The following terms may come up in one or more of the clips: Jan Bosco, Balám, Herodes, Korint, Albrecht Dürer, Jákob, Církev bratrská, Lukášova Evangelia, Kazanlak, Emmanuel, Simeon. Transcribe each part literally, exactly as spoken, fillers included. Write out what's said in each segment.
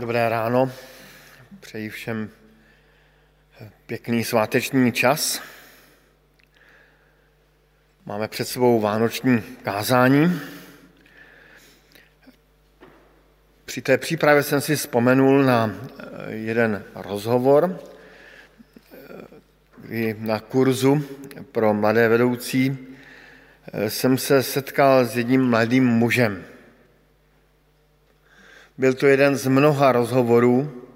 Dobré ráno, přeji všem pěkný sváteční čas. Máme před sebou vánoční kázání. Při té přípravě jsem si vzpomenul na jeden rozhovor, kdy na kurzu pro mladé vedoucí jsem se setkal s jedním mladým mužem. Byl to jeden z mnoha rozhovorů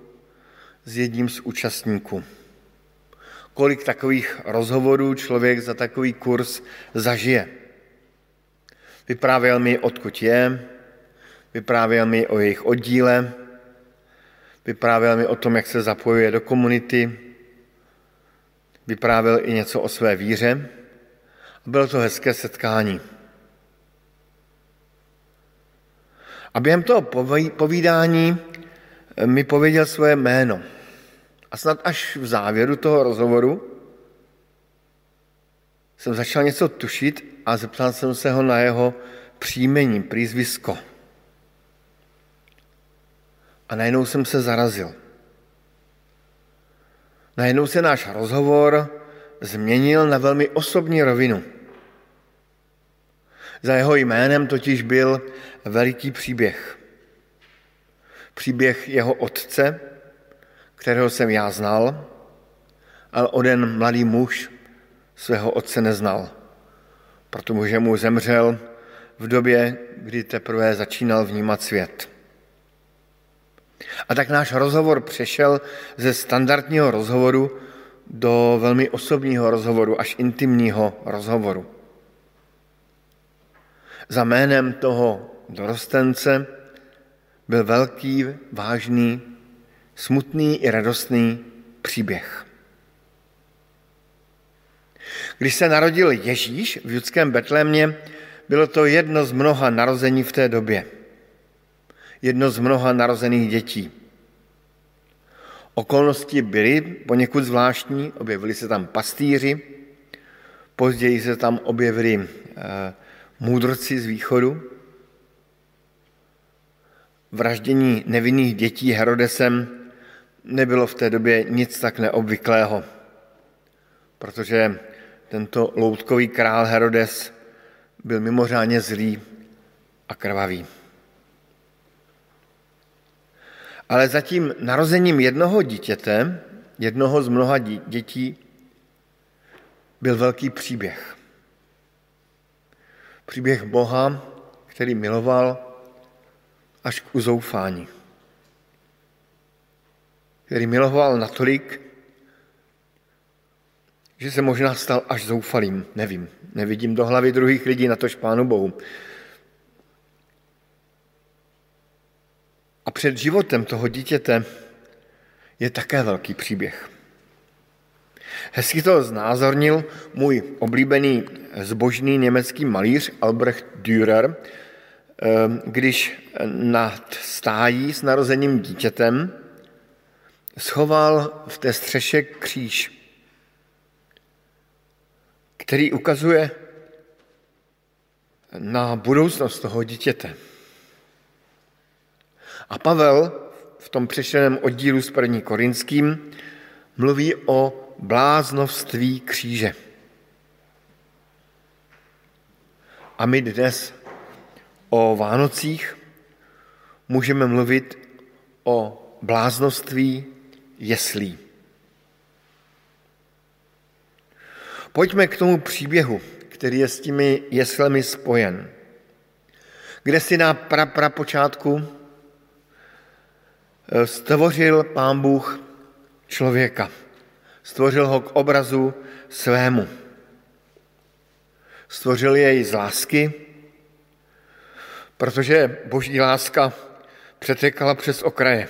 s jedním z účastníků. Kolik takových rozhovorů člověk za takový kurz zažije. Vyprávěl mi, odkud je, vyprávěl mi o jejich oddíle, vyprávěl mi o tom, jak se zapojuje do komunity, vyprávěl i něco o své víře. Bylo to hezké setkání. A během toho povídání mi pověděl svoje jméno. A snad až v závěru toho rozhovoru jsem začal něco tušit a zeptal jsem se ho na jeho příjmení, přízvisko. A najednou jsem se zarazil. Najednou se náš rozhovor změnil na velmi osobní rovinu. Za jeho jménem totiž byl veliký příběh. Příběh jeho otce, kterého jsem já znal, ale onen mladý muž svého otce neznal, protože mu zemřel v době, kdy teprve začínal vnímat svět. A tak náš rozhovor přešel ze standardního rozhovoru do velmi osobního rozhovoru, až intimního rozhovoru. Za jménem toho dorostence byl velký, vážný, smutný i radostný příběh. Když se narodil Ježíš v judském Betlémě, bylo to jedno z mnoha narození v té době. Jedno z mnoha narozených dětí. Okolnosti byly poněkud zvláštní, objevili se tam pastýři, později se tam objevili můdrci z východu. Vraždění nevinných dětí Herodesem nebylo v té době nic tak neobvyklého, protože tento loutkový král Herodes byl mimořádně zlý a krvavý. Ale za tím narozením jednoho dítěte, jednoho z mnoha dětí, byl velký příběh. Příběh Boha, který miloval až k uzoufání. Který miloval natolik, že se možná stal až zoufalým. Nevím, nevidím do hlavy druhých lidí, natož Pánu Bohu. A před životem toho dítěte je také velký příběh. Hezky to znázornil můj oblíbený zbožný německý malíř Albrecht Dürer, když nad stájí s narozeným dítětem schoval v té střeše kříž, který ukazuje na budoucnost toho dítěte. A Pavel v tom přečteném oddílu s prvním Korinským mluví o bláznovství kříže. A my dnes o Vánocích můžeme mluvit o bláznovství jeslí. Pojďme k tomu příběhu, který je s těmi jeslemi spojen. Kde si na pra, pra počátku stvořil Pán Bůh člověka. Stvořil ho k obrazu svému. Stvořil jej z lásky, protože boží láska přetekala přes okraje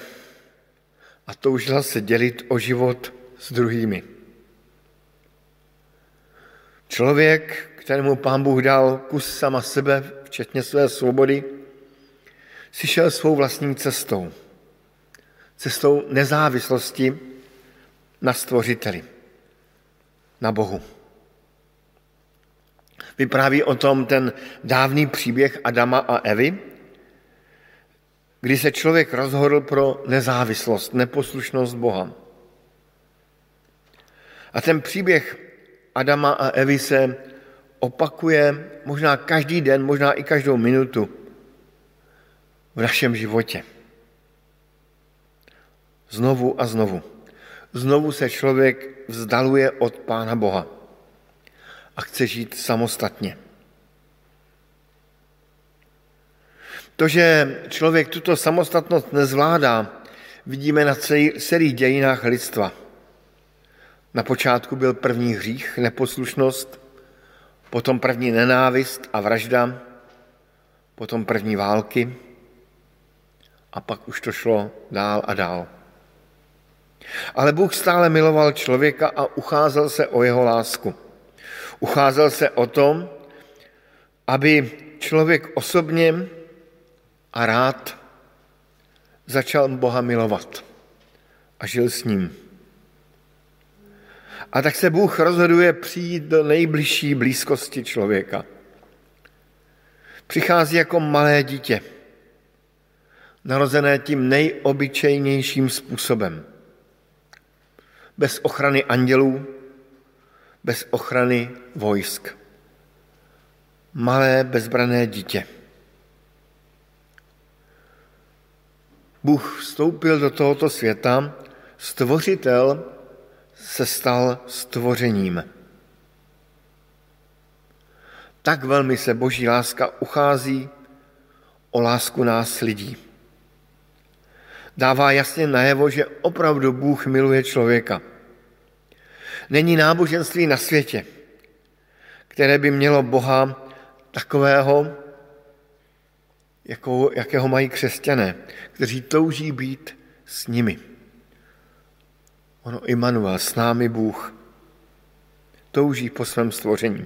a toužila se dělit o život s druhými. Člověk, kterému Pán Bůh dal kus sama sebe, včetně své svobody, si šel svou vlastní cestou. Cestou nezávislosti na stvořiteli, na Bohu. Vypráví o tom ten dávný příběh Adama a Evy, kdy se člověk rozhodl pro nezávislost, neposlušnost Boha. A ten příběh Adama a Evy se opakuje možná každý den, možná i každou minutu v našem životě. Znovu a znovu. Znovu se člověk vzdaluje od Pána Boha a chce žít samostatně. To, že člověk tuto samostatnost nezvládá, vidíme na celých dějinách lidstva. Na počátku byl první hřích, neposlušnost, potom první nenávist a vražda, potom první války a pak už to šlo dál a dál. Ale Bůh stále miloval člověka a ucházel se o jeho lásku. Ucházel se o to, aby člověk osobně a rád začal Boha milovat a žil s ním. A tak se Bůh rozhoduje přijít do nejbližší blízkosti člověka. Přichází jako malé dítě, narozené tím nejobyčejnějším způsobem. Bez ochrany andělů, bez ochrany vojsk. Malé bezbranné dítě. Bůh vstoupil do tohoto světa, stvořitel se stal stvořením. Tak velmi se Boží láska uchází o lásku nás lidí. Dává jasně najevo, že opravdu Bůh miluje člověka. Není náboženství na světě, které by mělo Boha takového, Jakou, jakého mají křesťané, kteří touží být s nimi. Ono Emmanuel, s námi Bůh, touží po svém stvoření.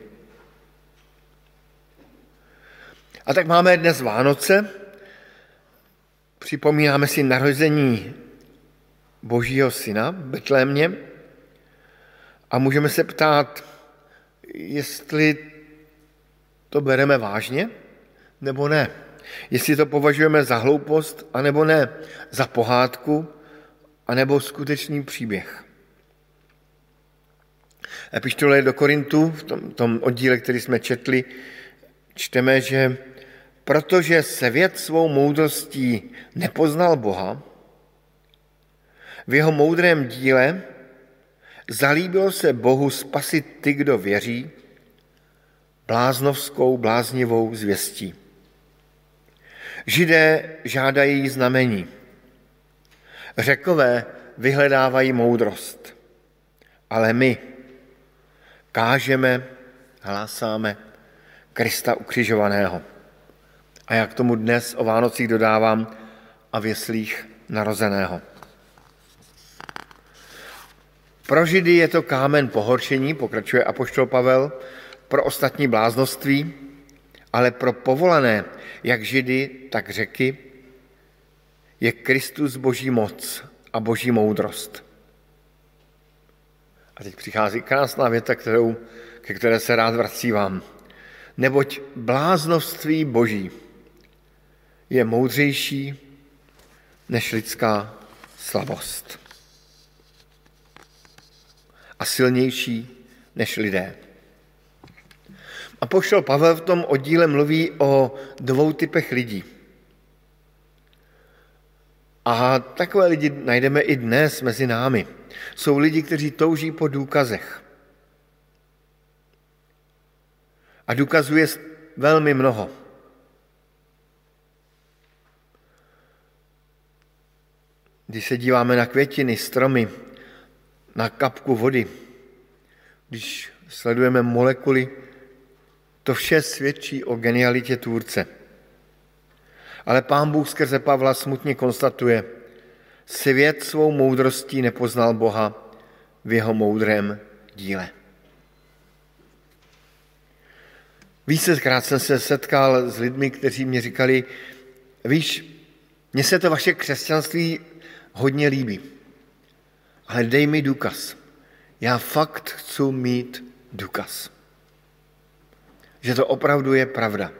A tak máme dnes Vánoce, připomínáme si narození Božího syna v Betlémě a můžeme se ptát, jestli to bereme vážně nebo ne. Jestli to považujeme za hloupost, anebo ne, za pohádku, anebo skutečný příběh. Epištole do Korintu, v tom, tom oddíle, který jsme četli, čteme, že protože svět svou moudrostí nepoznal Boha, v jeho moudrém díle zalíbilo se Bohu spasit ty, kdo věří, bláznovskou, bláznivou zvěstí. Židé žádají znamení. Řekové vyhledávají moudrost. Ale my kážeme, hlásáme Krista ukřižovaného. A já k tomu dnes o Vánocích dodávám a v jeslích narozeného. Pro Židy je to kámen pohoršení, pokračuje apoštol Pavel, pro ostatní bláznoství, ale pro povolané, jak Židy, tak Řeky, je Kristus Boží moc a Boží moudrost. A teď přichází krásná věta, kterou, ke které se rád vracívám. Neboť bláznovství Boží je moudřejší než lidská slabost a silnější než lidé. Apoštol Pavel v tom oddíle mluví o dvou typech lidí. A takové lidi najdeme i dnes mezi námi. Jsou lidi, kteří touží po důkazech. A důkazuje velmi mnoho. Když se díváme na květiny, stromy, na kapku vody, když sledujeme molekuly, to vše svědčí o genialitě Tvůrce. Ale Pán Bůh skrze Pavla smutně konstatuje, svět svou moudrostí nepoznal Boha v jeho moudrém díle. Vícekrát jsem se setkal s lidmi, kteří mě říkali, víš, mně se to vaše křesťanství hodně líbí, ale dej mi důkaz. Já fakt chci mít důkaz. Že to opravdu je pravda.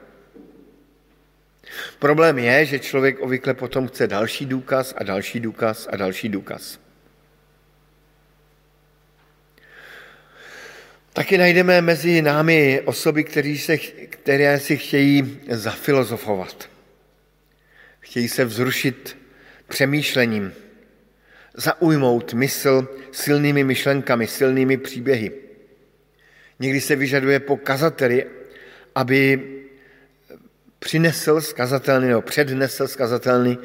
Problém je, že člověk obvykle potom chce další důkaz a další důkaz a další důkaz. Taky najdeme mezi námi osoby, které, se, které si chtějí zafilozofovat. Chtějí se vzrušit přemýšlením, zaujmout mysl silnými myšlenkami, silnými příběhy. Někdy se vyžaduje po kazateli, aby přinesl skazatelný, nebo přednesl skazatelný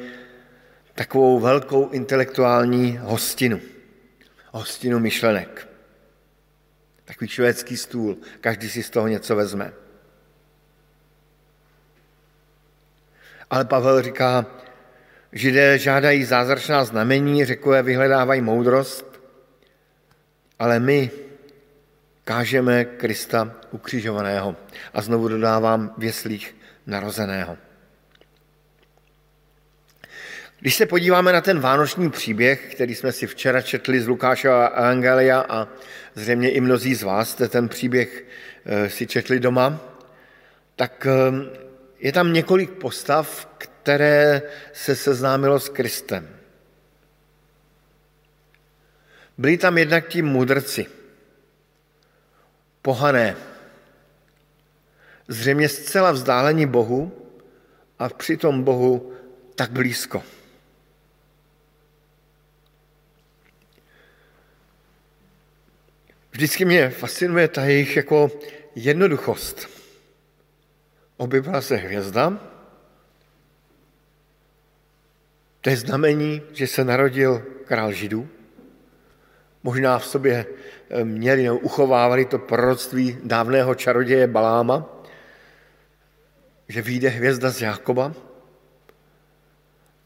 takovou velkou intelektuální hostinu. Hostinu myšlenek. Takový švédský stůl, každý si z toho něco vezme. Ale Pavel říká, Židé žádají zázračná znamení, Řekové vyhledávají moudrost, ale my kážeme Krista ukřižovaného. A znovu dodávám, v jeslích narozeného. Když se podíváme na ten vánoční příběh, který jsme si včera četli z Lukášova Evangelia a zřejmě i mnozí z vás jste ten příběh si četli doma, tak je tam několik postav, které se seznámilo s Kristem. Byli tam jednak ti mudrci, pohané, zřejmě zcela vzdálení Bohu a přitom Bohu tak blízko. Vždycky mě fascinuje ta jejich jako jednoduchost. Objevila se hvězda, to je znamení, že se narodil král Židů. Možná v sobě měli nebo uchovávali to proroctví dávného čaroděje Baláma, že vyjde hvězda z Jákoba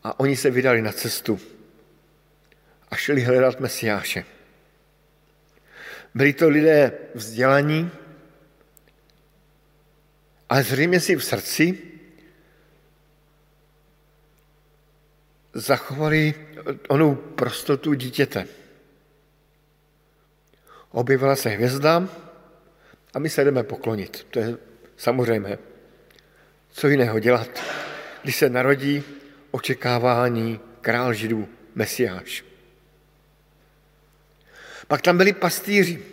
a oni se vydali na cestu a šli hledat Mesiáše. Byli to lidé vzdělaní, ale zřejmě si v srdci zachovali onou prostotu dítěte. Objevila se hvězda a my se jdeme poklonit. To je samozřejmé. Co jiného dělat, když se narodí očekávání král Židů, Mesiáš. Pak tam byli pastýři.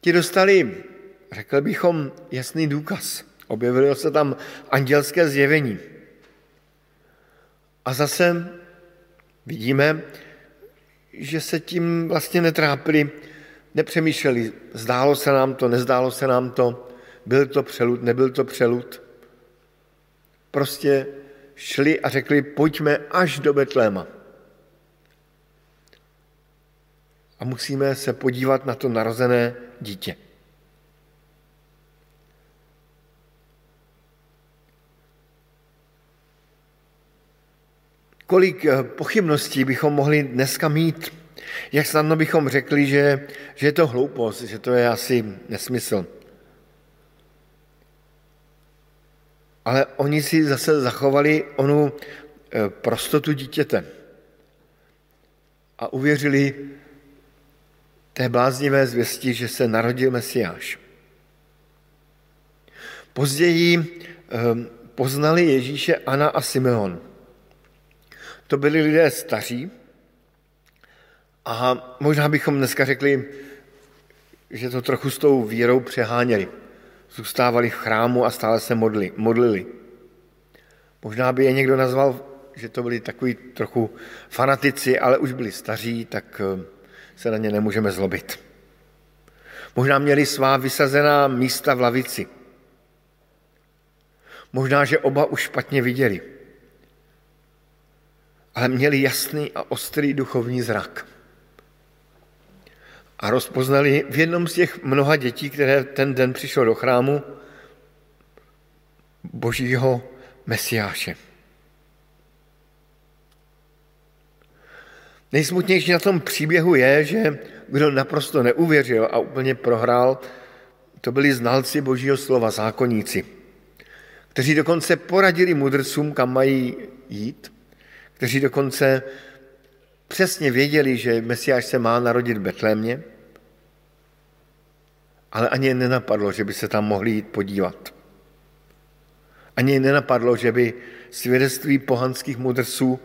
Ti dostali, řekl bychom, jasný důkaz. Objevilo se tam andělské zjevení. A zase vidíme, že se tím vlastně netrápili, nepřemýšleli, zdálo se nám to, nezdálo se nám to, byl to přelud, nebyl to přelud. Prostě šli a řekli, pojďme až do Betléma. A musíme se podívat na to narozené dítě. Kolik pochybností bychom mohli dneska mít? Jak snadno bychom řekli, že, že je to hloupost, že to je asi nesmysl. Ale oni si zase zachovali onu prostotu dítěte a uvěřili té bláznivé zvěsti, že se narodil Mesiáš. Později poznali Ježíše Anna a Simeon. To byli lidé staří a možná bychom dneska řekli, že to trochu s tou vírou přeháněli. Zůstávali v chrámu a stále se modli, modlili. Možná by je někdo nazval, že to byli takový trochu fanatici, ale už byli staří, tak se na ně nemůžeme zlobit. Možná měli svá vysazená místa v lavici. Možná, že oba už špatně viděli. Ale měli jasný a ostrý duchovní zrak. A rozpoznali v jednom z těch mnoha dětí, které ten den přišlo do chrámu, božího Mesiáše. Nejsmutnější na tom příběhu je, že kdo naprosto neuvěřil a úplně prohrál, to byli znalci božího slova, zákonníci, kteří dokonce poradili mudrcům, kam mají jít, kteří dokonce přesně věděli, že Mesiáš se má narodit v Betlémě, ale ani nenapadlo, že by se tam mohli jít podívat. Ani nenapadlo, že by svědectví pohanských mudrců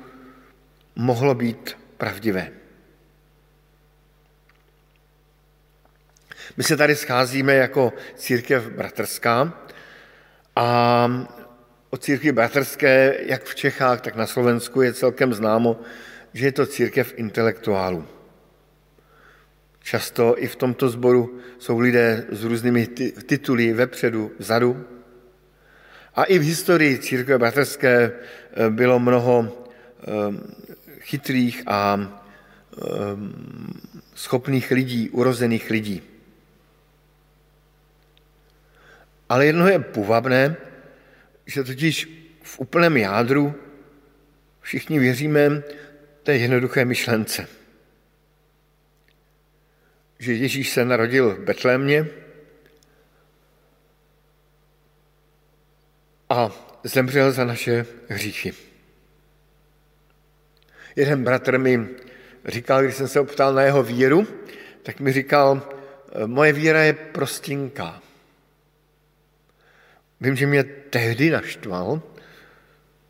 mohlo být pravdivé. My se tady scházíme jako církev bratrská a o církvi bratrské, jak v Čechách, tak na Slovensku, je celkem známo, že je to církev intelektuálů. Často i v tomto sboru jsou lidé s různými tituly vepředu, vzadu. A i v historii církve bratrské bylo mnoho chytrých a schopných lidí, urozených lidí. Ale jedno je půvabné, že totiž v úplném jádru všichni věříme té jednoduché myšlence. Že Ježíš se narodil v Betlémě a zemřel za naše hříchy. Jeden bratr mi říkal, když jsem se optal na jeho víru, tak mi říkal, moje víra je prostinká. Vím, že mě tehdy naštval,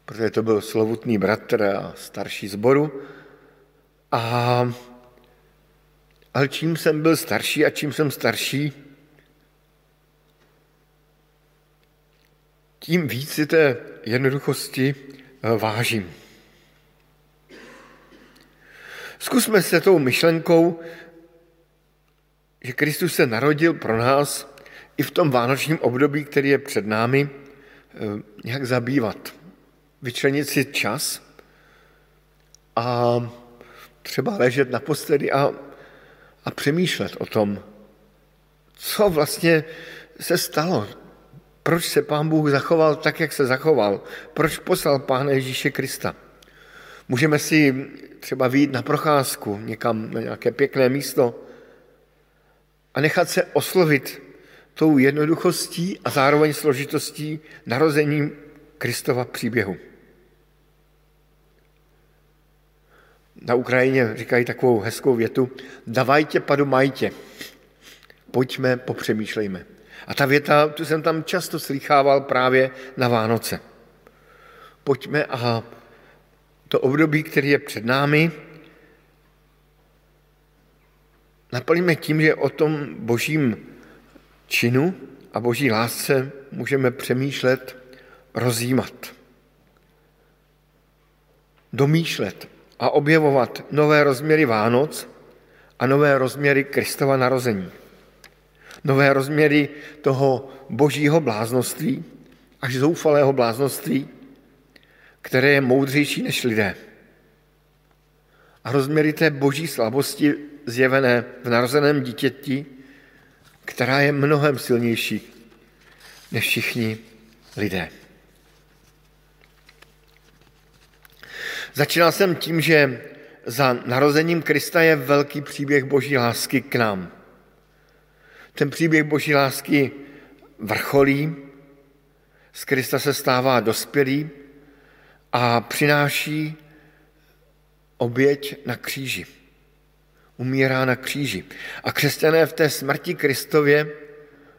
protože to byl slovutný bratr a starší sboru. A, ale čím jsem byl starší a čím jsem starší, tím víc si té jednoduchosti vážím. Zkusme se tou myšlenkou, že Kristus se narodil pro nás, i v tom vánočním období, který je před námi, nějak zabývat, vyčlenit si čas a třeba ležet naposledy a, a přemýšlet o tom, co vlastně se stalo, proč se Pán Bůh zachoval tak, jak se zachoval, proč poslal Pána Ježíše Krista. Můžeme si třeba vyjít na procházku někam na nějaké pěkné místo a nechat se oslovit tou jednoduchostí a zároveň složitostí narození Kristova příběhu. Na Ukrajině říkají takovou hezkou větu, davajte, padumajte, pojďme, popřemýšlejme. A ta věta, tu jsem tam často slýchával právě na Vánoce. Pojďme a to období, který je před námi, naplníme tím, že o tom božím činu a boží lásce můžeme přemýšlet, rozjímat, domýšlet a objevovat nové rozměry Vánoc a nové rozměry Kristova narození. Nové rozměry toho božího bláznoství, až zoufalého bláznoství, které je moudřejší než lidé. A rozměry té boží slabosti zjevené v narozeném dítěti, která je mnohem silnější než všichni lidé. Začínal jsem tím, že za narozením Krista je velký příběh boží lásky k nám. Ten příběh boží lásky vrcholí, z Krista se stává dospělý a přináší oběť na kříži. Umírá na kříži. A křesťané v té smrti Kristově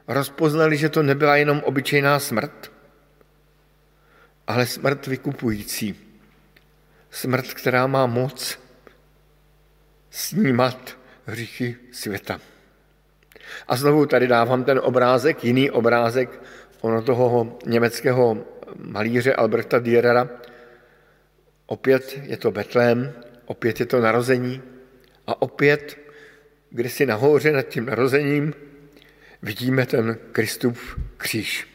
rozpoznali, že to nebyla jenom obyčejná smrt, ale smrt vykupující. Smrt, která má moc snímat hříchy světa. A znovu tady dávám ten obrázek, jiný obrázek ono toho německého malíře Albrechta Dürera. Opět je to Betlém, opět je to narození, a opět, kde si nahoře nad tím narozením, vidíme ten Kristův kříž.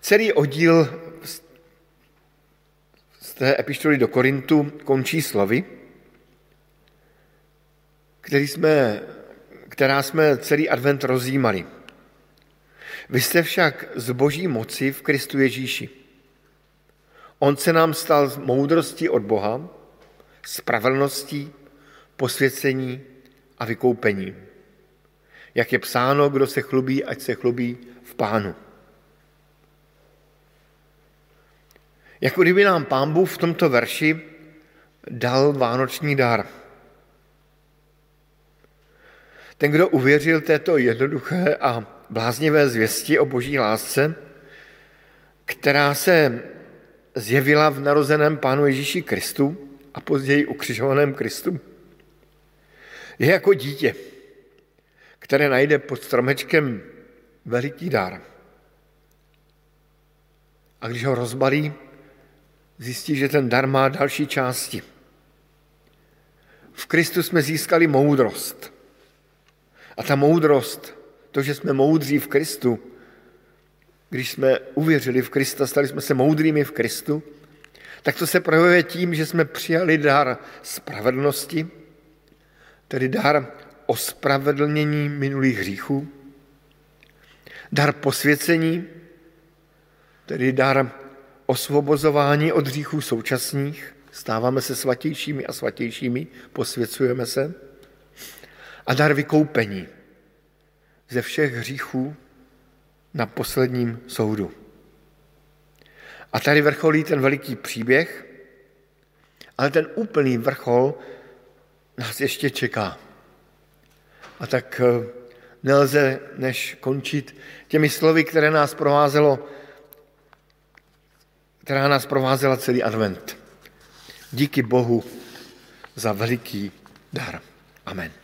Celý oddíl z té epištoly do Korintu končí slovy, který jsme, která jsme celý advent rozjímali. Vy jste však z boží moci v Kristu Ježíši. On se nám stal z moudrosti od Boha, spravedlností, posvěcení a vykoupení. Jak je psáno, kdo se chlubí, ať se chlubí v Pánu. Jako kdyby nám Pán Bůh v tomto verši dal vánoční dar. Ten, kdo uvěřil této jednoduché a bláznivé zvěsti o boží lásce, která se zjevila v narozeném Pánu Ježíši Kristu a později ukřižovaném Kristu, je jako dítě, které najde pod stromečkem veliký dár. A když ho rozbalí, zjistí, že ten dar má další části. V Kristu jsme získali moudrost. A ta moudrost, to, že jsme moudří v Kristu, když jsme uvěřili v Krista, stali jsme se moudrými v Kristu, tak to se projevuje tím, že jsme přijali dar spravedlnosti, tedy dar ospravedlnění minulých hříchů, dar posvěcení, tedy dar osvobozování od hříchů současných, stáváme se svatějšími a svatějšími, posvěcujeme se, a dar vykoupení ze všech hříchů na posledním soudu. A tady vrcholí ten veliký příběh, ale ten úplný vrchol nás ještě čeká. A tak nelze než končit těmi slovy, které nás provázelo, která nás provázela celý advent. Díky Bohu za veliký dar. Amen.